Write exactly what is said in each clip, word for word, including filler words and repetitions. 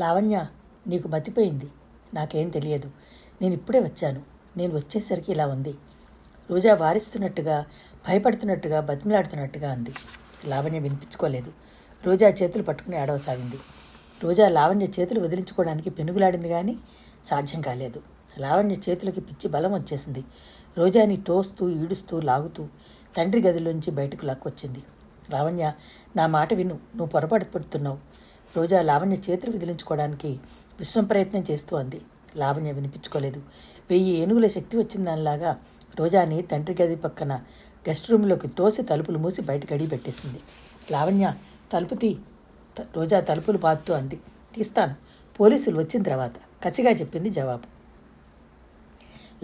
లావణ్య, నీకు మతిపోయింది, నాకేం తెలియదు, నేను ఇప్పుడే వచ్చాను, నేను వచ్చేసరికి ఇలా ఉంది. రోజా వారిస్తున్నట్టుగా, భయపడుతున్నట్టుగా, బతిమలాడుతున్నట్టుగా అంది. లావణ్య వినిపించుకోలేదు. రోజా చేతులు పట్టుకుని ఆడవసాగింది. రోజా లావణ్య చేతులు వదిలించుకోవడానికి పెనుగులాడింది కానీ సాధ్యం కాలేదు. లావణ్య చేతులకి పిచ్చి బలం వచ్చేసింది. రోజాని తోస్తూ, ఈడుస్తూ, లాగుతూ తండ్రి గదిలోంచి బయటకు లాక్కొచ్చింది. లావణ్య, నా మాట విను, నువ్వు పొరపాటు పడుతున్నావు. రోజా లావణ్య చేతులు విదిలించుకోవడానికి విశ్వం ప్రయత్నం చేస్తూ అంది. లావణ్య వినిపించుకోలేదు. వెయ్యి ఏనుగుల శక్తి వచ్చిందానిలాగా రోజాని తండ్రి గది పక్కన గెస్ట్ రూమ్లోకి తోసి తలుపులు మూసి బయటకు అడిగి పెట్టేసింది. లావణ్య, తలుపు తీ. రోజా తలుపులు బాదుతూ అంది. తీస్తాను, పోలీసులు వచ్చిన తర్వాత, కసిగా చెప్పింది జవాబు.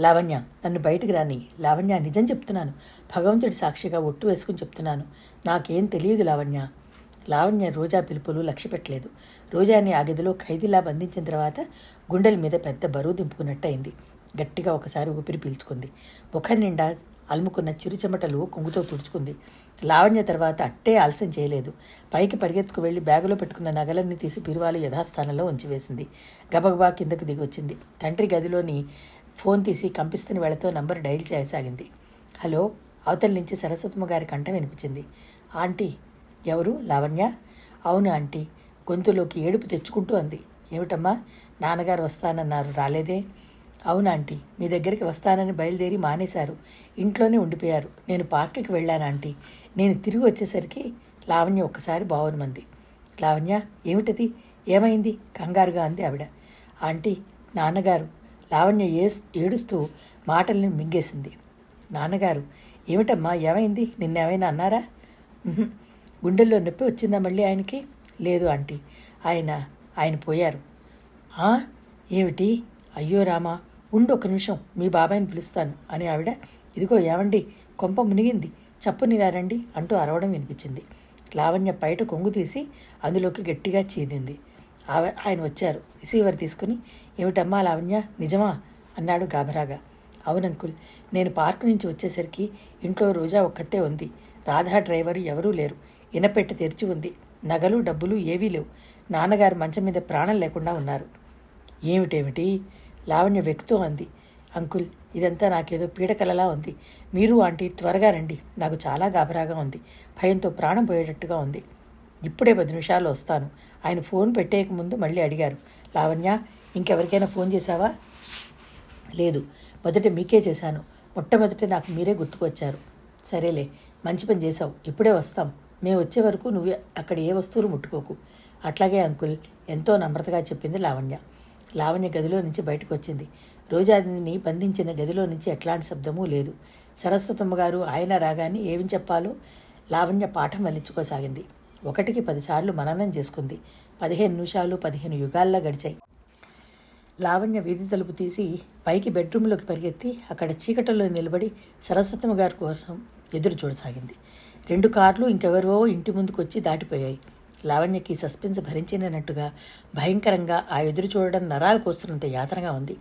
లావణ్య, నన్ను బయటకు రాని. లావణ్య, నిజం చెప్తున్నాను, భగవంతుడి సాక్షిగా ఒట్టు వేసుకుని చెప్తున్నాను, నాకేం తెలియదు లావణ్య. లావణ్య రోజా పిలుపులు లక్ష్య పెట్టలేదు. రోజాని ఆ గదిలో ఖైదీలా బంధించిన తర్వాత గుండెల మీద పెద్ద బరువు దింపుకున్నట్టు అయింది. గట్టిగా ఒకసారి ఊపిరి పీల్చుకుంది. ముఖం నిండా అలుముకున్న చిరుచెమటలు కొంగుతో తుడుచుకుంది. లావణ్య తర్వాత అట్టే ఆలస్యం చేయలేదు. పైకి పరిగెత్తుకు వెళ్ళి బ్యాగులో పెట్టుకున్న నగలన్నీ తీసి బిరువాలు యథాస్థానంలో ఉంచివేసింది. గబగబా కిందకు దిగి వచ్చింది. తండ్రి గదిలోని ఫోన్ తీసి కంపిస్తున్న వేళతో నంబర్ డైల్ చేయసాగింది. హలో. అవతల నుంచి సరస్వతమ్మ గారి కంఠం వినిపించింది. ఆంటీ. ఎవరు? లావణ్య. అవును ఆంటీ, గొంతులోకి ఏడుపు తెచ్చుకుంటూ అంది. ఏమిటమ్మా, నాన్నగారు వస్తానన్నారు, రాలేదే? అవును ఆంటీ, మీ దగ్గరికి వస్తానని బయలుదేరి మానేశారు, ఇంట్లోనే ఉండిపోయారు. నేను పార్కుకి వెళ్ళాను ఆంటీ. నేను తిరిగి వచ్చేసరికి లావణ్య ఒక్కసారి బావునమంది. లావణ్య, ఏమిటది, ఏమైంది? కంగారుగా అంది ఆవిడ. ఆంటీ, నాన్నగారు. లావణ్య ఏడుస్తూ మాటల్ని మింగేసింది. నాన్నగారు? ఏమిటమ్మా, ఏమైంది, నిన్నేమైనా అన్నారా? గుండెల్లో నొప్పి వచ్చిందా మళ్ళీ ఆయనకి? లేదు ఆంటీ, ఆయన ఆయన పోయారు. ఏమిటి? అయ్యో రామా, ఉండు ఒక నిమిషం, మీ బాబాయిని పిలుస్తాను అని ఆవిడ ఇదిగో ఏమండి, కొంప మునిగింది, చప్పునిరారండి అంటూ అరవడం వినిపించింది. లావణ్య బయట కొంగు తీసి అందులోకి గట్టిగా చీదింది. ఆయన వచ్చారు. రిసీవర్ తీసుకుని, ఏమిటమ్మా లావణ్య, నిజమా అన్నాడు గాబరాగా. అవునంకుల్, నేను పార్కు నుంచి వచ్చేసరికి ఇంట్లో రోజా ఒక్కతే ఉంది. రాధా డ్రైవరు ఎవరూ లేరు. ఇనపెట్టి తెరిచి ఉంది. నగలు డబ్బులు ఏవీ లేవు. నాన్నగారు మంచం మీద ప్రాణం లేకుండా ఉన్నారు. ఏమిటేమిటి? లావణ్య వెక్కుతూ అంది. అంకుల్, ఇదంతా నాకేదో పీడకలలా ఉంది. మీరు ఆంటీ త్వరగా రండి, నాకు చాలా గాబరాగా ఉంది, భయంతో ప్రాణం పోయేటట్టుగా ఉంది. ఇప్పుడే పది నిమిషాలు వస్తాను. ఆయన ఫోన్ పెట్టేయకముందు మళ్ళీ అడిగారు. లావణ్య, ఇంకెవరికైనా ఫోన్ చేశావా? లేదు, మొదట మీకే చేశాను. మొట్టమొదట నాకు మీరే గుర్తుకొచ్చారు. సరేలే, మంచి పని చేశావు, ఇప్పుడే వస్తాం. మేము వచ్చే వరకు నువ్వు అక్కడ ఏ వస్తువులు ముట్టుకోకు. అట్లాగే అంకుల్, ఎంతో నమ్రతగా చెప్పింది లావణ్య. లావణ్య గదిలో నుంచి బయటకు వచ్చింది. రోజాని బంధించిన గదిలో నుంచి ఎట్లాంటి శబ్దమూ లేదు. సరస్వతమ్మ గారు ఆయన రాగానే ఏమి చెప్పాలో లావణ్య పాఠం వల్లించుకోసాగింది. ఒకటికి పదిసార్లు మననం చేసుకుంది. పదిహేను నిమిషాలు పదిహేను యుగాల్లో గడిచాయి. లావణ్య వీధి తలుపు తీసి పైకి బెడ్రూమ్లోకి పరిగెత్తి అక్కడ చీకటిలో నిలబడి సరస్వతమ్మ గారి కోసం ఎదురు చూడసాగింది. రెండు కార్లు ఇంకెవరో ఇంటి ముందుకు వచ్చి దాటిపోయాయి. లావణ్యకి సస్పెన్స్ భరించినట్టుగా భయంకరంగా ఆ ఎదురు చూడడం నరాలు కోస్తున్నంత యాతనగా ఉంది.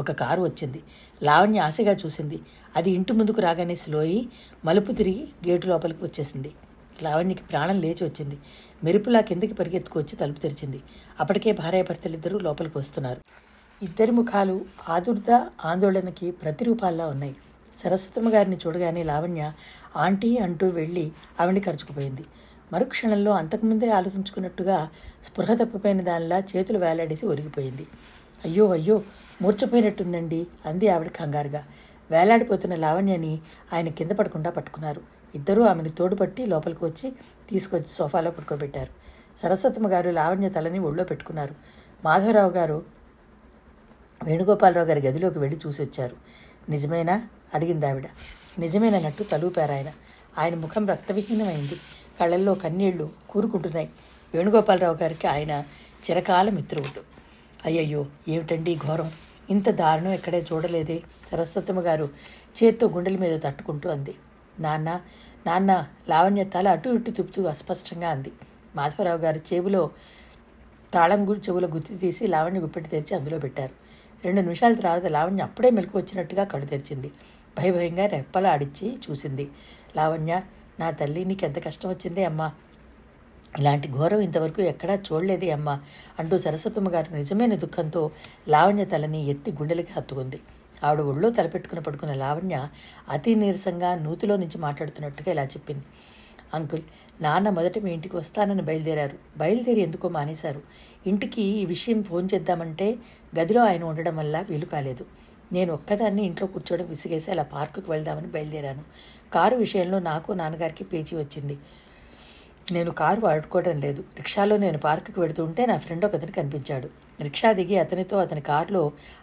ఒక కారు వచ్చింది. లావణ్య ఆశగా చూసింది. అది ఇంటి ముందుకు రాగానే స్లోయి మలుపు తిరిగి గేటు లోపలికి వచ్చేసింది. లావణ్యకి ప్రాణం లేచి వచ్చింది. మెరుపులా కిందకి పరిగెత్తుకొచ్చి తలుపు తెరిచింది. అప్పటికే భార్యాభర్తలిద్దరూ లోపలికి వస్తున్నారు. ఇద్దరి ముఖాలు ఆదుర్ద ఆందోళనకి ప్రతిరూపాల్లా ఉన్నాయి. సరస్వతమ్మ గారిని చూడగానే లావణ్య ఆంటీ అంటూ వెళ్ళి ఆవిడ్ని కరుచుకుపోయింది. మరుక్షణంలో అంతకుముందే ఆలోచించుకున్నట్టుగా స్పృహ తప్పిపోయిన దానిలా చేతులు వేలాడేసి ఒరిగిపోయింది. అయ్యో అయ్యో, మూర్చపోయినట్టుందండి అంది ఆవిడ కంగారుగా. వేలాడిపోతున్న లావణ్యని ఆయన కింద పడకుండా పట్టుకున్నారు. ఇద్దరూ ఆమెను తోడుపట్టి లోపలికి వచ్చి తీసుకొచ్చి సోఫాలో పడుకోబెట్టారు. సరస్వతమ్మ గారు లావణ్య తలని ఒళ్ళో పెట్టుకున్నారు. మాధవరావు గారు వేణుగోపాలరావు గారి గదిలోకి వెళ్ళి చూసి వచ్చారు. నిజమేనా అడిగింది ఆవిడ. నిజమేనన్నట్టు తలూపారు ఆయన. ఆయన ముఖం రక్తవిహీనమైంది. కళ్ళల్లో కన్నీళ్లు కూరుకుంటున్నాయి. వేణుగోపాలరావు గారికి ఆయన చిరకాల మిత్రుడు. అయ్యయ్యో, ఏమిటండి ఘోరం, ఇంత దారుణం ఎక్కడే చూడలేదే. సరస్వతమ్మ గారు చేత్తో గుండెల మీద తట్టుకుంటూ అంది. నాన్న, నాన్న, లావణ్య తల అటు ఇటు తిప్పుతూ అస్పష్టంగా అంది. మాధవరావు గారు చెవులో తాళం చెవుల గుత్తి తీసి లావణ్య గుప్పెట్టి తెరిచి అందులో పెట్టారు. రెండు నిమిషాల తర్వాత లావణ్య అప్పుడే మెలకు వచ్చినట్టుగా కళ్ళు తెరిచింది. భయభయంగా రెప్పలా ఆడిచ్చి చూసింది. లావణ్య, నా తల్లి, నీకెంత కష్టం వచ్చిందే అమ్మా, ఇలాంటి ఘోరం ఇంతవరకు ఎక్కడా చూడలేదే అమ్మ అంటూ సరస్వతమ్మ గారు నిజమైన దుఃఖంతో లావణ్య తలని ఎత్తి గుండెలకి హత్తుకుంది. ఆవిడ ఒళ్ళో తలపెట్టుకుని పడుకున్న లావణ్య అతి నీరసంగా నూతిలో నుంచి మాట్లాడుతున్నట్టుగా ఇలా చెప్పింది. అంకుల్, నాన్న మొదట మీ ఇంటికి వస్తానని బయలుదేరారు. బయలుదేరి ఎందుకో మానేశారు. ఇంటికి ఈ విషయం ఫోన్ చేద్దామంటే గదిలో ఆయన ఉండడం వల్ల వీలు కాలేదు. నేను ఒక్కదాన్ని ఇంట్లో కూర్చోవడం విసిగేసి అలా పార్కుకు వెళ్దామని బయలుదేరాను. కారు విషయంలో నాకు నాన్నగారికి పేచీ వచ్చింది. నేను కారు వాడుకోవడం లేదు. రిక్షాలో నేను పార్కుకి వెళుతూ ఉంటే నా ఫ్రెండ్ ఒకతను కనిపించాడు. రిక్షా దిగి అతనితో అతని కారులో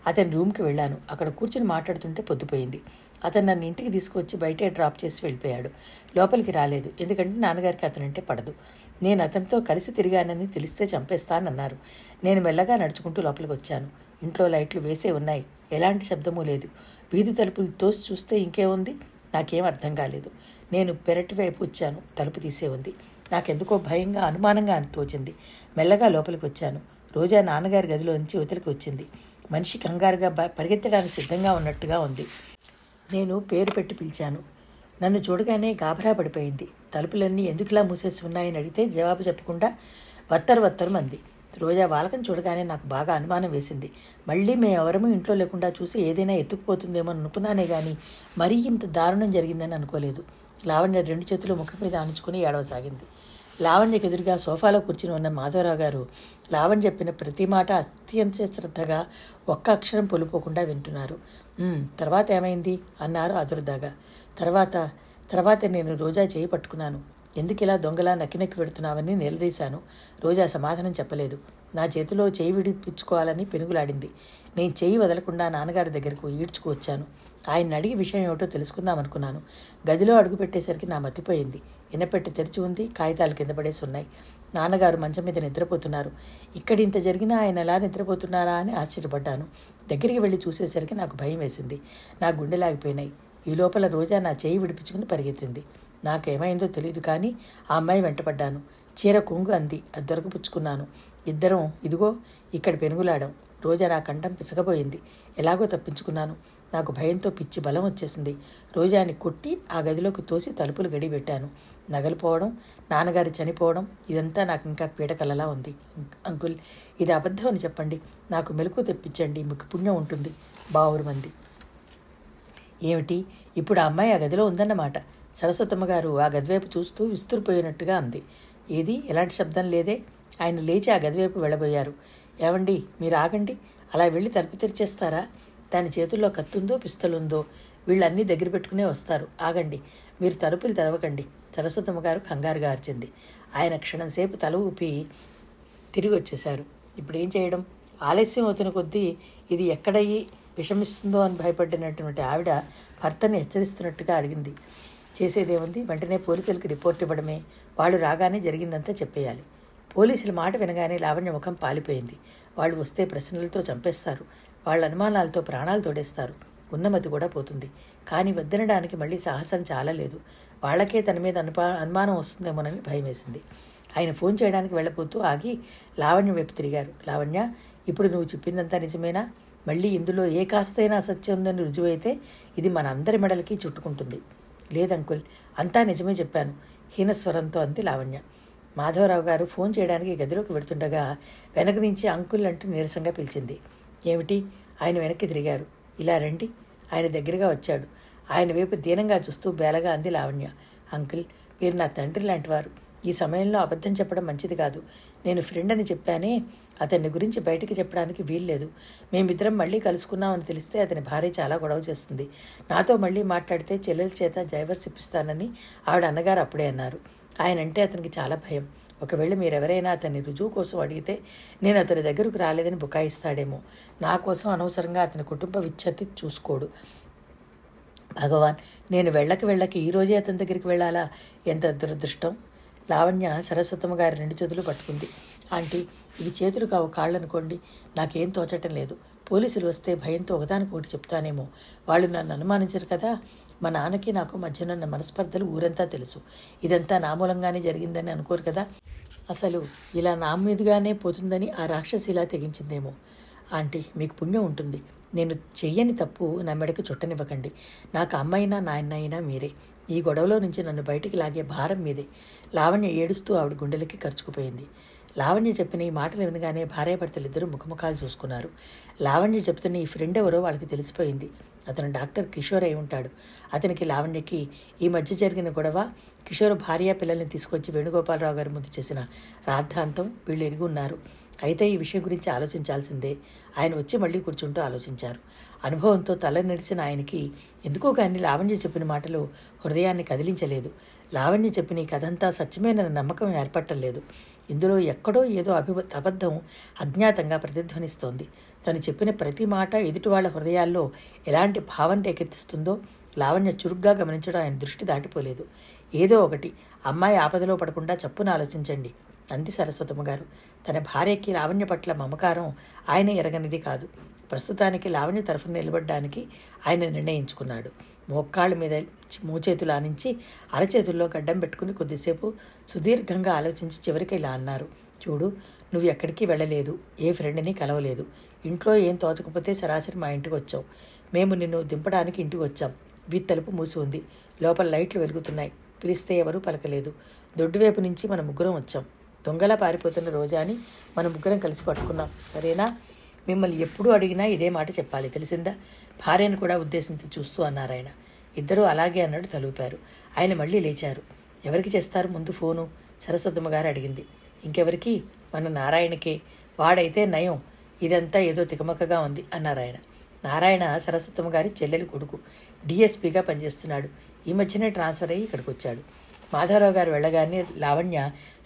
అతని రూమ్కి వెళ్ళాను. అక్కడ కూర్చుని మాట్లాడుతుంటే పొద్దుపోయింది. అతను నన్ను ఇంటికి తీసుకువచ్చి బయటే డ్రాప్ చేసి వెళ్ళిపోయాడు. లోపలికి రాలేదు. ఎందుకంటే నాన్నగారికి అతనంటే పడదు. నేను అతనితో కలిసి తిరిగానని తెలిస్తే చంపేస్తానన్నారు. నేను మెల్లగా నడుచుకుంటూ లోపలికి వచ్చాను. ఇంట్లో లైట్లు వేసే ఉన్నాయి. ఎలాంటి శబ్దమూ లేదు. వీధి తలుపులు తోసి చూస్తే ఇంకేముంది? నాకేం అర్థం కాలేదు. నేను పెరటి వైపు వచ్చాను. తలుపు తీసే ఉంది. నాకెందుకో భయంగా అనుమానంగా అని తోచింది. మెల్లగా లోపలికి వచ్చాను. రోజా నాన్నగారి గదిలోంచి ఉతలికి వచ్చింది. మనిషి కంగారుగా పరిగెత్తడానికి సిద్ధంగా ఉన్నట్టుగా ఉంది. నేను పేరు పెట్టి పిలిచాను. నన్ను చూడగానే గాభరా పడిపోయింది. తలుపులన్నీ ఎందుకులా మూసేసి ఉన్నాయని అడిగితే జవాబు చెప్పకుండా వత్తరు వత్తరు మంది. రోజా వాలకం చూడగానే నాకు బాగా అనుమానం వేసింది. మళ్ళీ మేము ఎవరమూ ఇంట్లో లేకుండా చూసి ఏదైనా ఎత్తుకుపోతుందేమో అనుకున్నానే కానీ మరీ ఇంత దారుణం జరిగిందని అనుకోలేదు. లావణ్య రెండు చేతులు ముఖం మీద ఆనుచుకుని ఏడవసాగింది. లావణ్యకు ఎదురుగా సోఫాలో కూర్చుని ఉన్న మాధవరావు గారు లావణ్య చెప్పిన ప్రతి మాట అత్యంత శ్రద్ధగా ఒక్క అక్షరం పొలిపోకుండా వింటున్నారు. తర్వాత ఏమైంది అన్నారు ఆదురుదాగా. తర్వాత తర్వాత నేను రోజా చేయి పట్టుకున్నాను. ఎందుకు ఇలా దొంగలా నక్కినక్కి పెడుతున్నావని నిలదీశాను. రోజా సమాధానం చెప్పలేదు. నా చేతిలో చేయి విడిపించుకోవాలని పెనుగులాడింది. నేను చేయి వదలకుండా నాన్నగారి దగ్గరకు ఈడ్చుకువచ్చాను. ఆయన అడిగి విషయం ఏమిటో తెలుసుకుందామనుకున్నాను. గదిలో అడుగుపెట్టేసరికి నా మతిపోయింది. ఇనపెట్టి తెరిచి ఉంది. కాగితాలు కింద పడేసి ఉన్నాయి. నాన్నగారు మంచం మీద నిద్రపోతున్నారు. ఇక్కడ ఇంత జరిగినా ఆయన ఎలా నిద్రపోతున్నారా అని ఆశ్చర్యపడ్డాను. దగ్గరికి వెళ్ళి చూసేసరికి నాకు భయం వేసింది. నా గుండెలాగిపోయినాయి. ఈ లోపల రోజా నా చేయి విడిపించుకుని పరిగెత్తింది. నాకేమైందో తెలియదు కానీ ఆ అమ్మాయి వెంటపడ్డాను. చీర కొంగు అంది. అది దొరకపుచ్చుకున్నాను. ఇద్దరం ఇదిగో ఇక్కడ పెనుగులాడాం. రోజా నా కంఠం పిసకపోయింది. ఎలాగో తప్పించుకున్నాను. నాకు భయంతో పిచ్చి బలం వచ్చేసింది. రోజాని కొట్టి ఆ గదిలోకి తోసి తలుపులు గడిపెట్టాను. నగలిపోవడం, నాన్నగారి చనిపోవడం, ఇదంతా నాకు ఇంకా పీడకలలా ఉంది. అంకుల్, ఇది అబద్ధం అని చెప్పండి. నాకు మెలకు తెప్పించండి. మీకు పుణ్యం ఉంటుంది. బావురుమంది. ఏమిటి? ఇప్పుడు ఆ అమ్మాయి ఆ గదిలో ఉందన్నమాట. సరస్వతమ్మ గారు ఆ గదివైపు చూస్తూ విస్తురిపోయినట్టుగా అంది. ఏది? ఎలాంటి శబ్దం లేదే. ఆయన లేచి ఆ గదివైపు వెళ్ళబోయారు. ఏమండి, మీరు ఆగండి. అలా వెళ్ళి తలుపు తెరిచేస్తారా? దాని చేతుల్లో కత్తుందో పిస్తలుందో వీళ్ళన్నీ దగ్గర పెట్టుకునే వస్తారు. ఆగండి, మీరు తలుపులు తెరవకండి. సరస్వతమ్మ గారు కంగారుగా అరిచింది. ఆయన క్షణంసేపు తల ఊపి తిరిగి వచ్చేశారు. ఇప్పుడు ఏం చేయడం? ఆలస్యం అవుతున్న కొద్దీ ఇది ఎక్కడయ్యి విషమిస్తుందో అని భయపడినటువంటి ఆవిడ భర్తని హెచ్చరిస్తున్నట్టుగా అడిగింది. చేసేదేముంది? వెంటనే పోలీసులకు రిపోర్ట్ ఇవ్వడమే. వాళ్ళు రాగానే జరిగిందంతా చెప్పేయాలి. పోలీసుల మాట వినగానే లావణ్య ముఖం పాలిపోయింది. వాళ్ళు వస్తే ప్రశ్నలతో చంపేస్తారు. వాళ్ళ అనుమానాలతో ప్రాణాలు తోడేస్తారు. ఉన్నమతి కూడా పోతుంది. కానీ వద్దనడానికి మళ్ళీ సాహసం చాలలేదు. వాళ్ళకే తన మీద అనుపా అనుమానం వస్తుందేమోనని భయం వేసింది. ఆయన ఫోన్ చేయడానికి వెళ్ళబోతూ ఆగి లావణ్య వైపు తిరిగారు. లావణ్య, ఇప్పుడు నువ్వు చెప్పిందంతా నిజమేనా? మళ్ళీ ఇందులో ఏ కాస్తైనా అసత్యం ఉందని రుజువైతే ఇది మన అందరి మెడలకి చుట్టుకుంటుంది. లేదంకుల్, అంతా నిజమే చెప్పాను, హీనస్వరంతో అంది లావణ్య. మాధవరావు గారు ఫోన్ చేయడానికి గదిలోకి వెళుతుండగా వెనక నుంచి అంకుల్ అంటూ నీరసంగా పిలిచింది. ఏమిటి? ఆయన వెనక్కి తిరిగారు. ఇలా రండి. ఆయన దగ్గరగా వచ్చాడు. ఆయన వైపు దీనంగా చూస్తూ బేలగా అంది లావణ్య. అంకుల్, మీరు నా తండ్రి లాంటివారు. ఈ సమయంలో అబద్ధం చెప్పడం మంచిది కాదు. నేను ఫ్రెండ్ అని చెప్పానే, అతని గురించి బయటికి చెప్పడానికి వీల్లేదు. మేమిద్దరం మళ్ళీ కలుసుకున్నామని తెలిస్తే అతని భార్య చాలా గొడవ చేస్తుంది. నాతో మళ్ళీ మాట్లాడితే చెల్లెల చేత డ్రైవర్స్ ఇప్పిస్తానని ఆవిడ అన్నగారు అప్పుడే అన్నారు. ఆయన అంటే అతనికి చాలా భయం. ఒకవేళ మీరెవరైనా అతన్ని రుజువు కోసం అడిగితే నేను అతని దగ్గరకు రాలేదని బుకాయిస్తాడేమో. నా కోసం అనవసరంగా అతని కుటుంబ విచ్ఛత్తి చూసుకోడు. భగవాన్, నేను వెళ్ళక వెళ్ళక ఈరోజే అతని దగ్గరికి వెళ్ళాలా? ఎంత దురదృష్టం. లావణ్య సరస్వతమ్మ గారి రెండు చేతులు పట్టుకుంది. ఆంటీ, ఇవి చేతులు కావు కాళ్ళు అనుకోండి. నాకేం తోచటం లేదు. పోలీసులు వస్తే భయంతో ఒకదానికొకటి చెప్తానేమో. వాళ్ళు నన్ను అనుమానించరు కదా. మా నాన్నకి నాకు మధ్యనున్న మనస్పర్ధలు ఊరంతా తెలుసు. ఇదంతా నా మూలంగానే జరిగిందని అనుకోరు కదా. అసలు ఇలా నా మీదుగానే పోతుందని ఆ రాక్షసి ఇలా తెగించిందేమో. ఆంటీ మీకు పుణ్యం ఉంటుంది, నేను చెయ్యని తప్పు నా మెడకు చుట్టనివ్వకండి, నాకు అమ్మైనా నాయన అయినా మీరే, ఈ గొడవలో నుంచి నన్ను బయటికి లాగే భారం మీదే. లావణ్య ఏడుస్తూ ఆవిడ గుండెలకి ఖర్చుకుపోయింది. లావణ్య చెప్పిన ఈ మాటలు వినగానే భార్యాభర్తలిద్దరూ ముఖముఖాలు చూసుకున్నారు. లావణ్య చెప్తున్న ఈ ఫ్రెండ్ ఎవరో వాళ్ళకి తెలిసిపోయింది. అతను డాక్టర్ కిషోర్ అయి ఉంటాడు. అతనికి లావణ్యకి ఈ మధ్య జరిగిన గొడవ, కిషోర్ భార్య పిల్లల్ని తీసుకొచ్చి వేణుగోపాలరావు గారి ముందు చేసిన రాద్ధాంతం వీళ్ళు ఎరిగి ఉన్నారు. అయితే ఈ విషయం గురించి ఆలోచించాల్సిందే. ఆయన వచ్చి మళ్ళీ కూర్చుంటూ ఆలోచించారు. అనుభవంతో తల నడిచిన ఆయనకి ఎందుకో కానీ లావణ్య చెప్పిన మాటలు హృదయాన్ని కదిలించలేదు. లావణ్య చెప్పిన ఈ కథంతా సత్యమైన నమ్మకం ఏర్పడటం లేదు. ఇందులో ఎక్కడో ఏదో అభి అబద్ధం అజ్ఞాతంగా ప్రతిధ్వనిస్తోంది. తను చెప్పిన ప్రతి మాట ఎదుటి వాళ్ళ హృదయాల్లో ఎలాంటి భావన రేకెత్తిస్తుందో లావణ్య చురుగ్గా గమనించడం ఆయన దృష్టి దాటిపోలేదు. ఏదో ఒకటి, అమ్మాయి ఆపదలో పడకుండా చప్పున ఆలోచించండి అంది సరస్వతమ్మ గారు. తన భార్యకి లావణ్య పట్ల మమకారం ఆయన ఎరగనిది కాదు. ప్రస్తుతానికి లావణ్య తరఫున నిలబడడానికి ఆయన నిర్ణయించుకున్నాడు. మోక్కాళ్ళ మీద మూచేతులు ఆనించి అరచేతుల్లో గడ్డం పెట్టుకుని కొద్దిసేపు సుదీర్ఘంగా ఆలోచించి చివరికి ఇలా అన్నారు. చూడు, నువ్వు ఎక్కడికి వెళ్ళలేదు, ఏ ఫ్రెండ్ని కలవలేదు, ఇంట్లో ఏం తోచకపోతే సరాసరి మా ఇంటికి వచ్చావు. మేము నిన్ను దింపడానికి ఇంటికి వచ్చాం. వీధి తలుపు మూసి ఉంది, లోపల లైట్లు వెలుగుతున్నాయి. పిలిస్తే ఎవరూ పలకలేదు. దొడ్డువైపు నుంచి మన ముగ్గురం వచ్చాం. దొంగలా పారిపోతున్న రోజాని మన ముగ్గురం కలిసి పట్టుకున్నాం. సరేనా? మిమ్మల్ని ఎప్పుడు అడిగినా ఇదే మాట చెప్పాలి, తెలిసిందా? భార్యను కూడా ఉద్దేశించి చూస్తూ అన్నారు ఆయన. ఇద్దరూ అలాగే అన్నాడు తలూపారు. ఆయన మళ్ళీ లేచారు. ఎవరికి చేస్తారు ముందు ఫోను? సరస్వతమ్మ గారు అడిగింది. ఇంకెవరికి? మన నారాయణకే. వాడైతే నయం. ఇదంతా ఏదో తికమకగా ఉంది అన్నారు ఆయన. నారాయణ సరస్వతమ్మ గారి చెల్లెలు కొడుకు, డిఎస్పీగా పనిచేస్తున్నాడు. ఈ మధ్యనే ట్రాన్స్ఫర్ అయ్యి ఇక్కడికి వచ్చాడు. మాధవరావు గారు వెళ్ళగానే లావణ్య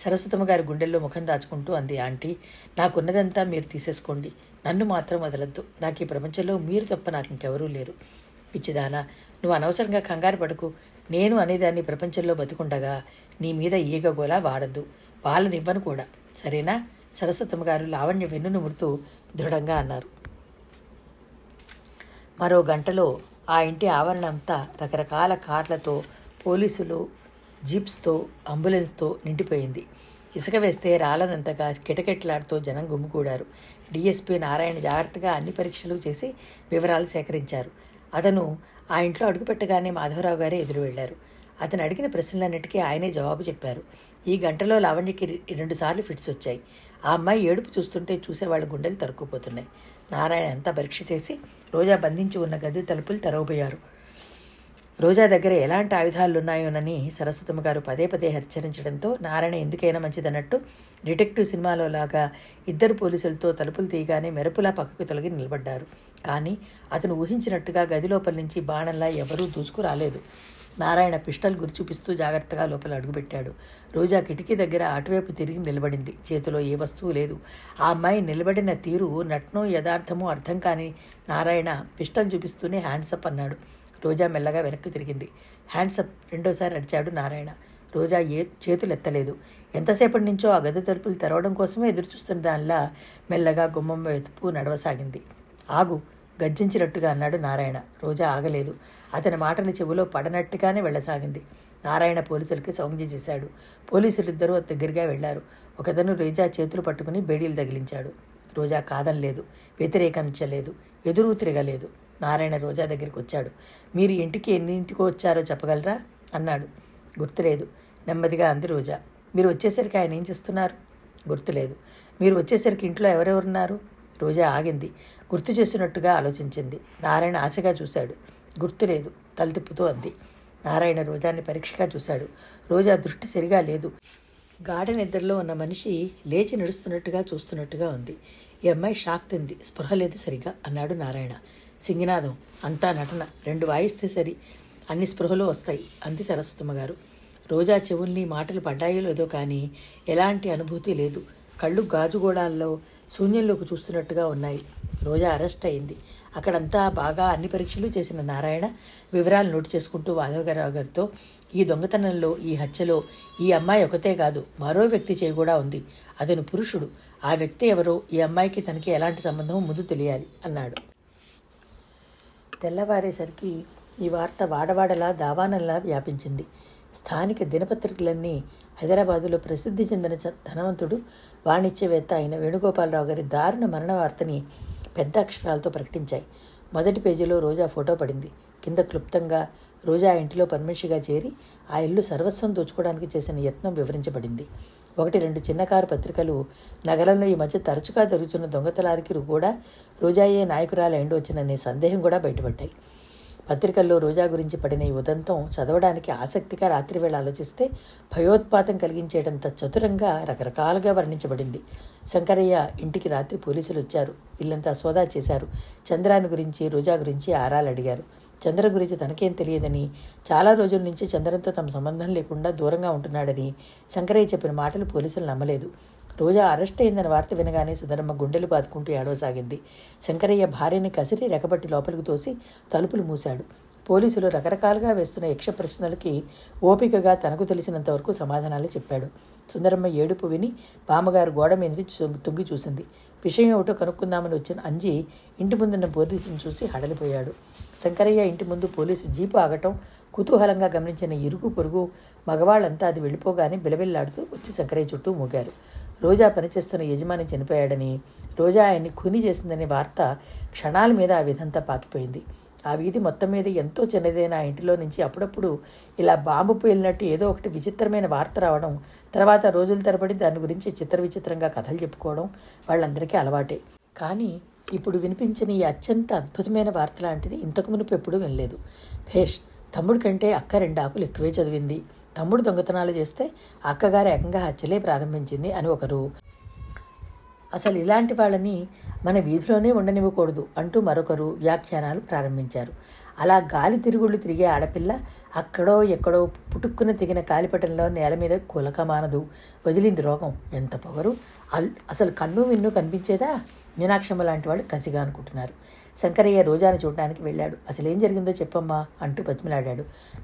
సరస్వతమ్మ గారి గుండెల్లో ముఖం దాచుకుంటూ అంది. ఆంటీ, నాకున్నదంతా మీరు తీసేసుకోండి, నన్ను మాత్రం వదలద్దు. నాకు ఈ ప్రపంచంలో మీరు తప్ప నాకు ఇంకెవరూ లేరు. పిచ్చిదానా, నువ్వు అనవసరంగా కంగారు పడకు. నేను అనేదాన్ని ప్రపంచంలో బతుకుండగా నీ మీద ఈగగోలా వాడద్దు, వాళ్ళనివ్వను కూడా, సరేనా? సరస్వతమ్మ గారు లావణ్య వెన్నును ముడుతూ దృఢంగా అన్నారు. మరో గంటలో ఆ ఇంటి ఆవరణ అంతా రకరకాల కార్లతో, పోలీసులు జీప్స్తో, అంబులెన్స్తో నిండిపోయింది. ఇసుక వేస్తే రాలనంతగా కిటకెట్లాడుతూ జనం గుమ్ముకూడారు. డిఎస్పీ నారాయణ జాగ్రత్తగా అన్ని పరీక్షలు చేసి వివరాలు సేకరించారు. అతను ఆ ఇంట్లో అడుగుపెట్టగానే మాధవరావు గారే ఎదురు వెళ్ళారు. అతను అడిగిన ప్రశ్నలన్నిటికీ ఆయనే జవాబు చెప్పారు. ఈ గంటలో లావణ్యకి రెండుసార్లు ఫిట్స్ వచ్చాయి. ఆ అమ్మాయి ఏడుపు చూస్తుంటే చూసేవాళ్ళ గుండెలు తరుక్కుపోతున్నాయి. నారాయణ అంతా పరీక్ష చేసి రోజా బంధించి ఉన్న గది తలుపులు తెరవబోయారు. రోజా దగ్గర ఎలాంటి ఆయుధాలున్నాయోనని సరస్వతమ్మ గారు పదే పదే హెచ్చరించడంతో నారాయణ ఎందుకైనా మంచిదన్నట్టు డిటెక్టివ్ సినిమాలో లాగా ఇద్దరు పోలీసులతో తలుపులు తీయగానే మెరుపులా పక్కకు తొలగి నిలబడ్డారు. కానీ అతను ఊహించినట్టుగా గది లోపల నుంచి బాణంలా ఎవరూ దూసుకురాలేదు. నారాయణ పిస్టల్ గురి చూపిస్తూ జాగ్రత్తగా లోపల అడుగుపెట్టాడు. రోజా కిటికీ దగ్గర అటువైపు తిరిగి నిలబడింది. చేతిలో ఏ వస్తువు లేదు. ఆ అమ్మాయి నిలబడిన తీరు నటనో యథార్థమో అర్థం కాని నారాయణ పిస్టల్ చూపిస్తూనే హ్యాండ్సప్ అన్నాడు. రోజా మెల్లగా వెనక్కి తిరిగింది. హ్యాండ్సప్ రెండోసారి అరిచాడు నారాయణ. రోజా ఏ చేతులెత్తలేదు. ఎంతసేపటి నుంచో ఆ గది తలుపులు తెరవడం కోసమే ఎదురుచూస్తున్న దానిలా మెల్లగా గుమ్మం వైపు నడవసాగింది. ఆగు, గర్జించినట్టుగా అన్నాడు నారాయణ. రోజా ఆగలేదు. అతని మాటని చెవిలో పడనట్టుగానే వెళ్ళసాగింది. నారాయణ పోలీసులకి సౌంజ్ఞ చేశాడు. పోలీసులిద్దరూ దగ్గరగా వెళ్లారు. ఒకతను రోజా చేతులు పట్టుకుని బేడీలు తగిలించాడు. రోజా కాదనలేదు, వ్యతిరేకించలేదు, ఎదురు తిరగలేదు. నారాయణ రోజా దగ్గరికి వచ్చాడు. మీరు ఇంటికి ఎన్నింటికో వచ్చారో చెప్పగలరా అన్నాడు. గుర్తులేదు, నెమ్మదిగా అంది రోజా. మీరు వచ్చేసరికి ఆయన ఏం చేస్తున్నారు? గుర్తులేదు. మీరు వచ్చేసరికి ఇంట్లో ఎవరెవరున్నారు? రోజా ఆగింది. గుర్తు చేస్తున్నట్టుగా ఆలోచించింది. నారాయణ ఆశగా చూశాడు. గుర్తులేదు, తల తిప్పుతూ అంది. నారాయణ రోజాని పరీక్షగా చూశాడు. రోజా దృష్టి సరిగా లేదు. గాఢ నిద్రలో ఉన్న మనిషి లేచి నడుస్తున్నట్టుగా చూస్తున్నట్టుగా ఉంది. ఈ అమ్మాయి షాక్ తింది, స్పృహ లేదు సరిగా అన్నాడు నారాయణ. సింగినాదం, అంతా నటన, రెండు వాయిస్తే సరి అన్ని స్పృహలో వస్తాయి అంది సరస్వతమ్మ గారు. రోజా చెవుల్ని మాటలు పడ్డాయో లేదో కానీ ఎలాంటి అనుభూతి లేదు. కళ్ళు గాజుగోడాల్లో శూన్యంలోకి చూస్తున్నట్టుగా ఉన్నాయి. రోజా అరెస్ట్ అయింది. అక్కడంతా బాగా అన్ని పరీక్షలు చేసిన నారాయణ వివరాలు నోటు చేసుకుంటూ మాధవరావు గారితో, ఈ దొంగతనంలో, ఈ హత్యలో ఈ అమ్మాయి ఒకతే కాదు, మరో వ్యక్తి చేయి కూడా ఉంది. అతను పురుషుడు. ఆ వ్యక్తి ఎవరో, ఈ అమ్మాయికి తనకి ఎలాంటి సంబంధం ముందు తెలియాలి అన్నాడు. తెల్లవారేసరికి ఈ వార్త వాడవాడలా దావానల్లా వ్యాపించింది. స్థానిక దినపత్రికలన్నీ హైదరాబాదులో ప్రసిద్ధి చెందిన ధనవంతుడు వాణిజ్యవేత్త అయిన వేణుగోపాలరావు గారి దారుణ మరణ వార్తని పెద్ద అక్షరాలతో ప్రకటించాయి. మొదటి పేజీలో రోజా ఫోటో పడింది. కింద క్లుప్తంగా రోజా ఇంటిలో పర్మిషిగా చేరి ఆ ఇల్లు సర్వస్వం దోచుకోవడానికి చేసిన యత్నం వివరించబడింది. ఒకటి రెండు చిన్నకారు పత్రికలు నగరంలో ఈ మధ్య తరచుగా జరుగుతున్న దొంగతనానికి కూడా రోజాయే నాయకురాలు ఎండు వచ్చిననే సందేహం కూడా బయటపడ్డాయి. పత్రికల్లో రోజా గురించి పడిన ఈ ఉదంతం చదవడానికి ఆసక్తిగా రాత్రివేళ ఆలోచిస్తే భయోత్పాతం కలిగించేటంత చతురంగా రకరకాలుగా వర్ణించబడింది. శంకరయ్య ఇంటికి రాత్రి పోలీసులు వచ్చారు. ఇల్లంతా సోదా చేశారు. చంద్రాని గురించి, రోజా గురించి ఆరాలు అడిగారు. చంద్ర గురించి తనకేం తెలియదని, చాలా రోజుల నుంచి చంద్రంతో తమ సంబంధం లేకుండా దూరంగా ఉంటున్నాడని శంకరయ్య చెప్పిన మాటలు పోలీసులు నమ్మలేదు. రోజా అరెస్ట్ అయిందన్న వార్త వినగానే సుందరమ్మ గుండెలు బాదుకుంటూ ఏడవసాగింది. శంకరయ్య భార్యని కసిరి రెకబట్టి లోపలికి తోసి తలుపులు మూశాడు. పోలీసులు రకరకాలుగా వేస్తున్న యక్ష ప్రశ్నలకి ఓపికగా తనకు తెలిసినంత వరకు సమాధానాలు చెప్పాడు. సుందరమ్మ ఏడుపు విని బామ్మగారు గోడ మీద తొంగి చూసింది. విషయం ఏమిటో కనుక్కుందామని వచ్చిన అంజి ఇంటి ముందున్న పోలీసుని చూసి హడలిపోయాడు. శంకరయ్య ఇంటి ముందు పోలీసు జీపు ఆగటం కుతూహలంగా గమనించిన ఇరుగు పొరుగు మగవాళ్ళంతా అది వెళ్ళిపోగానే బిలబిల్లాడుతూ వచ్చి శంకరయ్య చుట్టూ మూగారు. రోజా పనిచేస్తున్న యజమాని చనిపోయాడని, రోజా ఆయన్ని ఖూనీ చేసిందనే వార్త క్షణాల మీద ఆ విధంతా పాకిపోయింది. ఆ వీధి మొత్తం మీద ఎంతో చిన్నదైన ఆ ఇంటిలో నుంచి అప్పుడప్పుడు ఇలా బాంబు పేలినట్టు ఏదో ఒకటి విచిత్రమైన వార్త రావడం, తర్వాత రోజుల తరబడి దాని గురించి చిత్ర విచిత్రంగా కథలు చెప్పుకోవడం వాళ్ళందరికీ అలవాటే. కానీ ఇప్పుడు వినిపించిన ఈ అత్యంత అద్భుతమైన వార్త లాంటిది ఇంతకు మునుపు ఎప్పుడూ వినలేదు. భేష్, తమ్ముడి కంటే అక్క రెండు ఆకులు ఎక్కువే చదివింది, తమ్ముడు దొంగతనాలు చేస్తే అక్కగారు ఏకంగా హత్యలే ప్రారంభించింది అని ఒకరు, అసలు ఇలాంటి వాళ్ళని మన వీధిలోనే ఉండనివ్వకూడదు అంటూ మరొకరు వ్యాఖ్యానాలు ప్రారంభించారు. అలా గాలి తిరుగుళ్ళు తిరిగే ఆడపిల్ల అక్కడో ఎక్కడో పుట్టుక్కున తిగిన కాలిపటంలో నేల మీద కులకమానదు, వదిలింది రోగం, ఎంత పొగరు, అసలు కన్ను విన్ను కనిపించేదా, మీనాక్షమ్మ లాంటి వాళ్ళు కసిగా అనుకుంటున్నారు. శంకరయ్య రోజాను చూడడానికి వెళ్ళాడు. అసలు ఏం జరిగిందో చెప్పమ్మా అంటూ బతిమలాడాడు.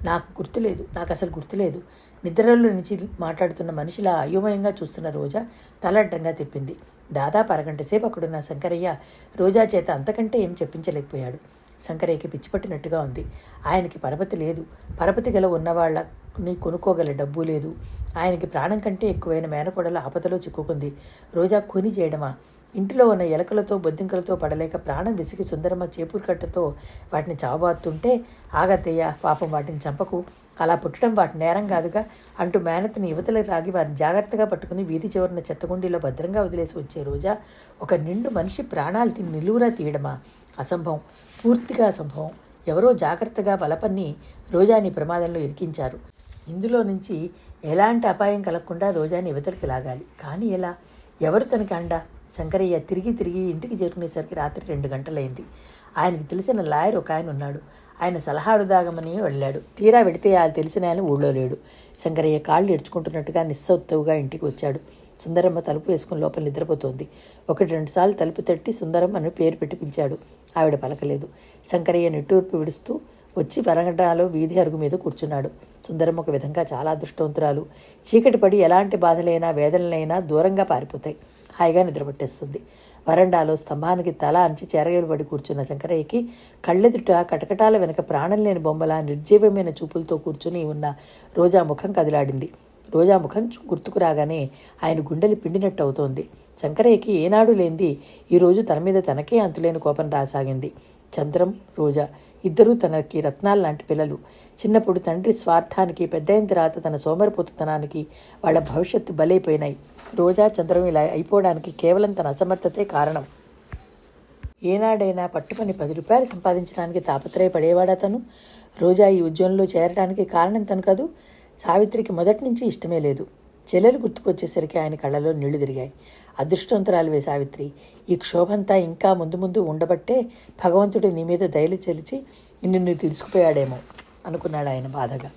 నాకు గుర్తులేదు, నాకు అసలు గుర్తులేదు. నిద్రలో నుంచి మాట్లాడుతున్న మనిషిలా అయోమయంగా చూస్తున్న రోజా తలడ్డంగా తిప్పింది. దాదాపు అరగంట సేపు అక్కడున్న శంకరయ్య రోజా చేత అంతకంటే ఏం చెప్పించలేకపోయాడు. శంకరయ్యకి పిచ్చిపట్టినట్టుగా ఉంది. ఆయనకి పరపతి లేదు, పరపతి గల ఉన్నవాళ్ళని కొనుక్కోగల డబ్బు లేదు. ఆయనకి ప్రాణం కంటే ఎక్కువైన మేనకోడల ఆపదలో చిక్కుకుంది. రోజా కొని చేయడమా? ఇంటిలో ఉన్న ఎలకలతో బొద్దింకలతో పడలేక ప్రాణం విసిగి సుందరమ్మ చేపూరు కట్టతో వాటిని చావబాతుంటే, ఆగతయ్య పాపం వాటిని చంపకు, అలా పుట్టడం వాటి నేరం కాదుగా అంటూ మేనతని యువతలకు రాగి వారిని జాగ్రత్తగా పట్టుకుని వీధి చివరిన చెత్తగుండీలో భద్రంగా వదిలేసి వచ్చే రోజా ఒక నిండు మనిషి ప్రాణాలు తిని నిలువురా తీయడమా? అసంభవం, పూర్తిగా అసంభవం. ఎవరో జాగ్రత్తగా వలపన్ని రోజాని ప్రమాదంలో ఇరికించారు. ఇందులో నుంచి ఎలాంటి అపాయం కలగకుండా రోజాని యువతలకి లాగాలి. కానీ ఎలా? ఎవరు తనకి అండా? శంకరయ్య తిరిగి తిరిగి ఇంటికి చేరుకునేసరికి రాత్రి రెండు గంటలైంది. ఆయనకు తెలిసిన లాయర్ ఒక ఆయన ఉన్నాడు. ఆయన సలహా అడుగుదామని వెళ్ళాడు. తీరా వెడితే ఆ తెలిసిన ఆయన ఊళ్ళో లేడు. శంకరయ్య కాళ్ళు ఎడుచుకుంటున్నట్టుగా నిస్సత్తువుగా ఇంటికి వచ్చాడు. సుందరమ్మ తలుపు వేసుకుని లోపల నిద్రపోతోంది. ఒకటి రెండు సార్లు తలుపు తట్టి సుందరమ్మను పేరు పెట్టి పిలిచాడు. ఆవిడ పలకలేదు. శంకరయ్య నిట్టూర్పు విడుస్తూ వచ్చి వరంగడాలో వీధి అరుగు మీద కూర్చున్నాడు. సుందరమ్మ ఒక విధంగా చాలా అదృష్టవంతురాలు. చీకటి పడి ఎలాంటి బాధలైనా వేదనలైనా దూరంగా పారిపోతాయి, హాయిగా నిద్రపట్టేస్తుంది. వరండాలో స్తంభానికి తల అంచి చెరగలు పడి కూర్చున్న శంకరయ్యకి కళ్ళెదుట కటకటాల వెనక ప్రాణం లేని బొమ్మలా నిర్జీవమైన చూపులతో కూర్చుని ఉన్న రోజా ముఖం కదిలాడింది. రోజా ముఖం గుర్తుకు రాగానే ఆయన గుండెలు పిండినట్టు అవుతోంది. శంకరయ్యకి ఏనాడు లేనిది ఈరోజు తన మీద తనకే అంతులేని కోపం రాసాగింది. చంద్రం, రోజా ఇద్దరూ తనకి రత్నాలు లాంటి పిల్లలు. చిన్నప్పుడు తండ్రి స్వార్థానికి, పెద్దయిన తర్వాత తన సోమరిపోతుతనానికి వాళ్ళ భవిష్యత్తు బలైపోయినాయి. రోజా చంద్రం ఇలా అయిపోవడానికి కేవలం తన అసమర్థతే కారణం. ఏనాడైనా పట్టుకొని పది రూపాయలు సంపాదించడానికి తాపత్రయపడేవాడా తను? రోజా ఈ ఉద్యమంలో చేరడానికి కారణం తను కాదు. సావిత్రికి మొదటి నుంచి ఇష్టమే లేదు. చెల్లెలు గుర్తుకొచ్చేసరికి ఆయన కళ్ళలో నీళ్లు తిరిగాయి. అదృష్టవంతురాలివే సావిత్రి. ఈ క్షోభంతా ఇంకా ముందు ముందు ఉండబట్టే భగవంతుడు నీ మీద దయలు చెలిచి నిన్ను తెలుసుకుపోయాడేమో అనుకున్నాడు ఆయన బాధగా.